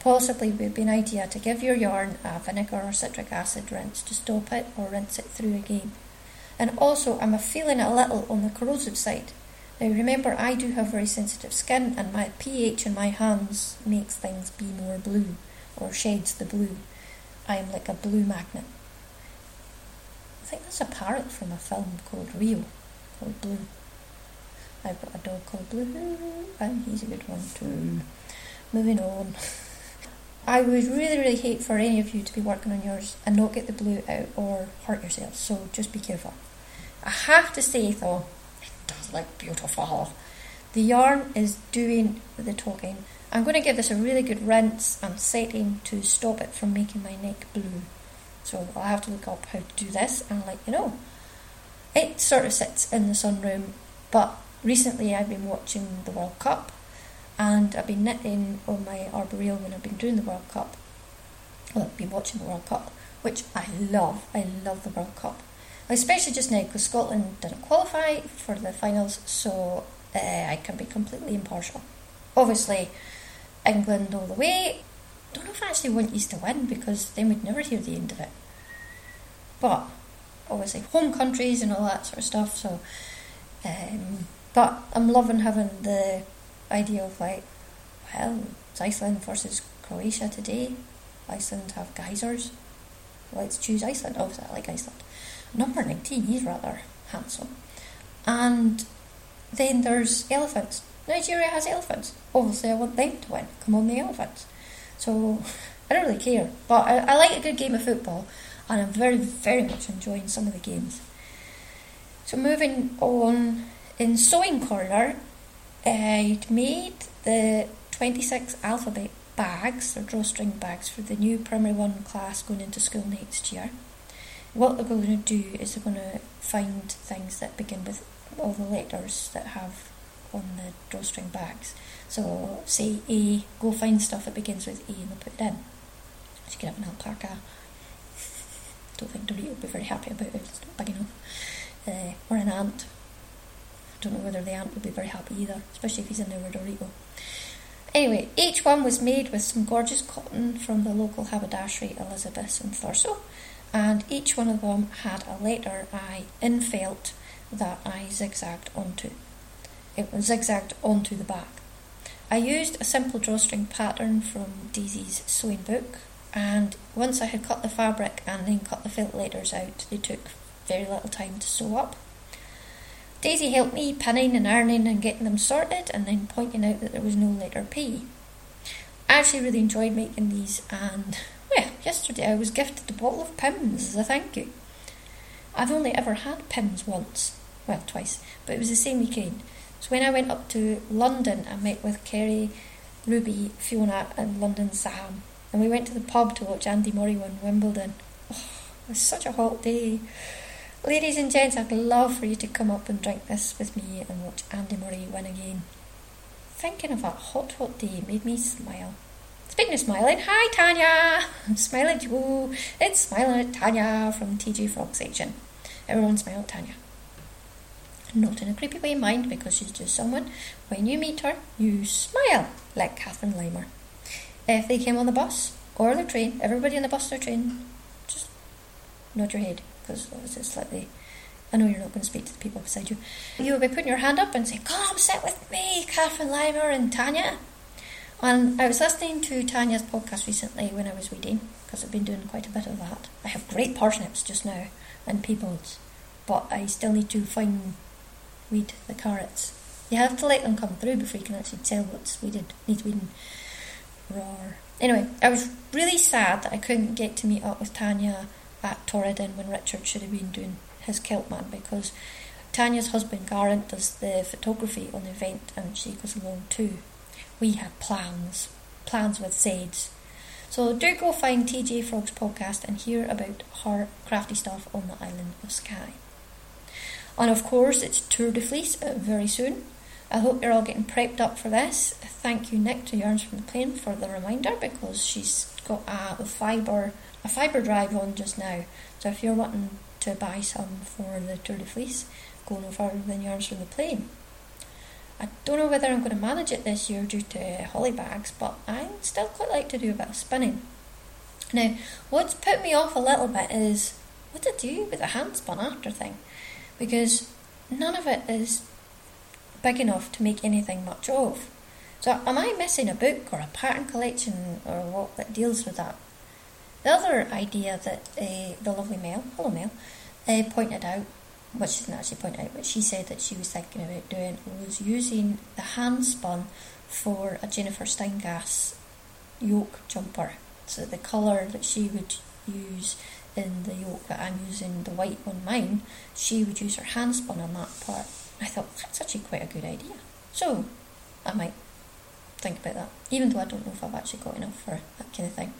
Possibly it would be an idea to give your yarn a vinegar or citric acid rinse to stop it, or rinse it through again. And also, I'm feeling a little on the corrosive side. Now remember, I do have very sensitive skin, and my pH in my hands makes things be more blue, or shades the blue. I am like a blue magnet. I think that's a parrot from a film called Rio, called Blue. I've got a dog called Blue, and he's a good one too. Moving on. I would really, really hate for any of you to be working on yours and not get the blue out or hurt yourselves, so just be careful. I have to say though, it does look beautiful. The yarn is doing the talking. I'm going to give this a really good rinse and setting to stop it from making my neck blue. So I'll have to look up how to do this and let you know. It sort of sits in the sunroom, but recently I've been watching the World Cup and I've been knitting on my arboreal when I've been doing the World Cup. Well, I've been watching the World Cup, which I love. I love the World Cup. Especially just now because Scotland didn't qualify for the finals, so uh, I can be completely impartial. Obviously, England all the way. Don't know if I actually want East to win because then we'd never hear the end of it. But obviously, home countries and all that sort of stuff. So, um, but I'm loving having the idea of like, well, it's Iceland versus Croatia today. Iceland have geysers. Let's choose Iceland. Obviously, I like Iceland. Number nineteen, he's rather handsome. And then there's elephants. Nigeria has elephants. Obviously, I want them to win. Come on, the elephants. So, I don't really care. But I, I like a good game of football. And I'm very, very much enjoying some of the games. So, moving on. In Sewing Corner, I'd made the twenty-six alphabet bags, or drawstring bags, for the new Primary one class going into school next year. What they're going to do is they're going to find things that begin with all the letters that have on the drawstring bags. So, say A, go find stuff that begins with A and they'll put it in. So you can have an alpaca. Don't think Dorito would be very happy about it, it's not big enough. Uh, or an ant. I don't know whether the ant would be very happy either, especially if he's in there with Dorito. Anyway, each one was made with some gorgeous cotton from the local haberdashery Elizabeth's in Thurso, and each one of them had a letter I infelt that I zigzagged onto. It was zigzagged onto the back. I used a simple drawstring pattern from Daisy's sewing book, and once I had cut the fabric and then cut the felt letters out, they took very little time to sew up. Daisy helped me pinning and ironing and getting them sorted and then pointing out that there was no letter P. I actually really enjoyed making these, and, well, yesterday I was gifted a bottle of Pimm's as a thank you. I've only ever had Pimm's once, well, twice, but it was the same weekend. So when I went up to London, I met with Kerry, Ruby, Fiona and London Sam, and we went to the pub to watch Andy Murray win Wimbledon. Oh, it was such a hot day. Ladies and gents, I'd love for you to come up and drink this with me and watch Andy Murray win again. Thinking of that hot, hot day made me smile. Speaking of smiling, hi Tanya! I'm smiling at you. It's smiling at Tanya from the T G Frog section. Everyone smile at Tanya. Not in a creepy way, mind, because she's just someone. When you meet her, you smile, like Catherine Limer. If they came on the bus or the train, everybody on the bus or train, just nod your head. Because it's slightly, I know you're not going to speak to the people beside you. You will be putting your hand up and saying, come sit with me, Catherine Limer and Tanya. And I was listening to Tanya's podcast recently when I was reading, because I've been doing quite a bit of that. I have great parsnips just now and peabods, but I still need to fine weed the carrots. You have to let them come through before you can actually tell what's weeded, needs weeding. Roar. Anyway, I was really sad that I couldn't get to meet up with Tanya at Torridon when Richard should have been doing his Celtman, because Tanya's husband Garant does the photography on the event and she goes along too. We had plans, plans with Zeds. So do go find T J Frog's podcast and hear about her crafty stuff on the island of Skye. And of course it's Tour de Fleece very soon. I hope you're all getting prepped up for this. Thank you Nick to Yarns from the Plane for the reminder, because she's got a fibre a fibre drive on just now, so if you're wanting to buy some for the Tour de Fleece, go no further than Yarns from the Plane. I don't know whether I'm going to manage it this year due to holly bags, but I still quite like to do a bit of spinning. Now, what's put me off a little bit is what to do with the hand spun after thing, because none of it is big enough to make anything much of. So am I missing a book or a pattern collection or what that deals with that? The other idea that uh, the lovely Mel, hello Mel, uh, pointed out, well she didn't actually point out, but she said that she was thinking about doing was using the hand spun for a Jennifer Steingass yoke jumper. So the colour that she would use in the yoke that I'm using, the white on mine, she would use her hand spun on that part. I thought, that's actually quite a good idea. So I might think about that, even though I don't know if I've actually got enough for that kind of thing.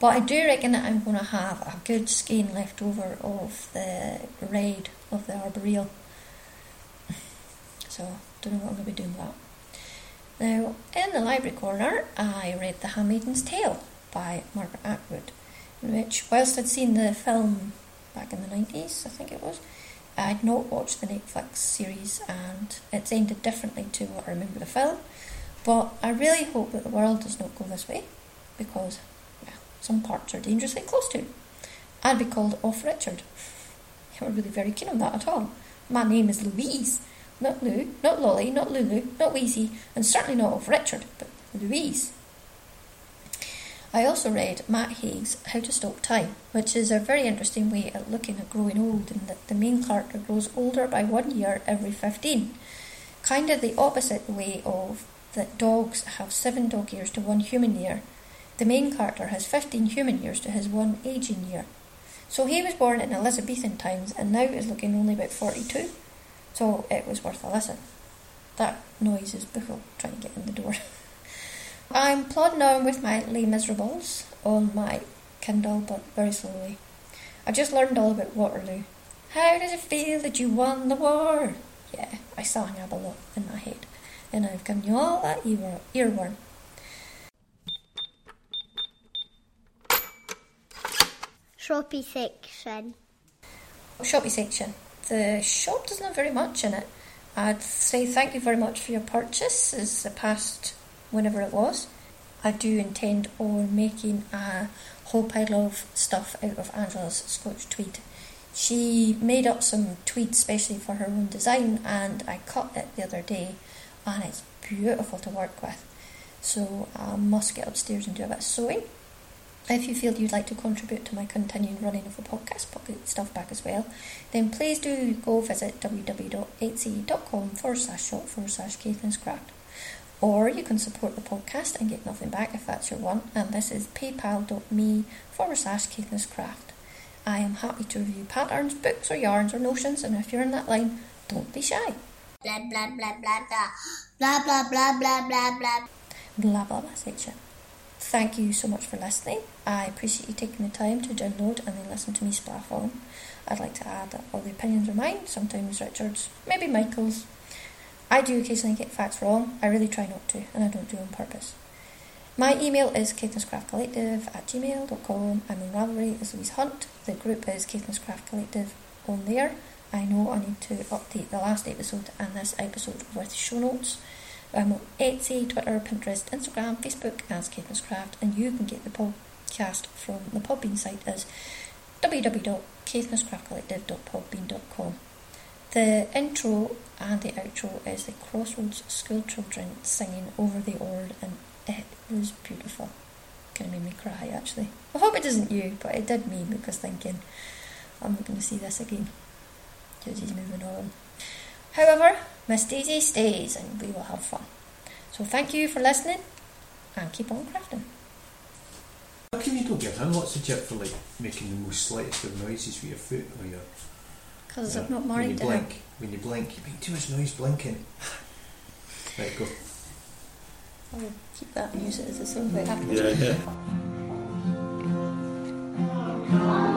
But I do reckon that I'm going to have a good skein left over of the red of the arboreal. So, don't know what I'm going to be doing with that. Now, in the library corner, I read The Handmaiden's Tale by Margaret Atwood, in which, whilst I'd seen the film back in the nineties, I think it was, I'd not watched the Netflix series, and it's ended differently to what I remember the film. But I really hope that the world does not go this way, because well, some parts are dangerously close to. I'd be called off Richard. I'm not really very keen on that at all. My name is Louise, not Lou, not Lolly, not Lulu, not Wheezy, and certainly not off Richard, but Louise. I also read Matt Haig's How to Stop Time, which is a very interesting way at looking at growing old, and that the main character grows older by one year every fifteen. Kind of the opposite way of that dogs have seven dog years to one human year. The main character has fifteen human years to his one ageing year. So he was born in Elizabethan times and now is looking only about forty-two. So it was worth a listen. That noise is Buchel trying to get in the door. I'm plodding on with my Les Miserables on my Kindle, but very slowly. I just learned all about Waterloo. How does it feel that you won the war? Yeah, I sang up a lot in my head. And I've given you all that ear- earworm. Shoppy section. Shoppy section. The shop doesn't have very much in it. I'd say thank you very much for your purchase, as the past whenever it was. I do intend on making a whole pile of stuff out of Angela's Scotch Tweed. She made up some tweed specially for her own design, and I cut it the other day. And it's beautiful to work with. So I must get upstairs and do a bit of sewing. If you feel you'd like to contribute to my continuing running of the podcast, pocket stuff back as well, then please do go visit www.etsy.com forward slash shop forward slash Caitlin's Craft. Or you can support the podcast and get nothing back if that's your want. And this is paypal.me forward slash Caitlin's Craft. I am happy to review patterns, books or yarns or notions, and if you're in that line, don't be shy. Blah blah blah blah blah blah blah blah blah blah blah blah blah blah section. Thank you so much for listening. I appreciate you taking the time to download and then listen to me splaff on. I'd like to add that all the opinions are mine, sometimes Richard's, maybe Michael's. I do occasionally get facts wrong. I really try not to, and I don't do it on purpose. My email is Caitlin's Craft Collective at gmail dot com. I'm on Ravelry as Louise Hunt. The group is Caitlin's Craft Collective on there. I know I need to update the last episode and this episode with show notes. I'm on Etsy, Twitter, Pinterest, Instagram, Facebook as Caitlin's Craft, and you can get the podcast from the Podbean site as w w w dot caitlinscraftcollective dot podbean dot com. The intro and the outro is the Crossroads School Children singing Over the Ord, and it was beautiful. Kind of made me cry actually. I hope it doesn't you, but it did me, because thinking I'm not going to see this again. Daisy's moving on. However, Miss Daisy stays and we will have fun. So thank you for listening and keep on crafting. How can you go give him lots of jip for like making the most slightest of noises with your foot or your... Because I'm not married to him. When you blink, you make too much noise blinking. Right, go. I'll keep that and use it as a sound bite after. Yeah, yeah.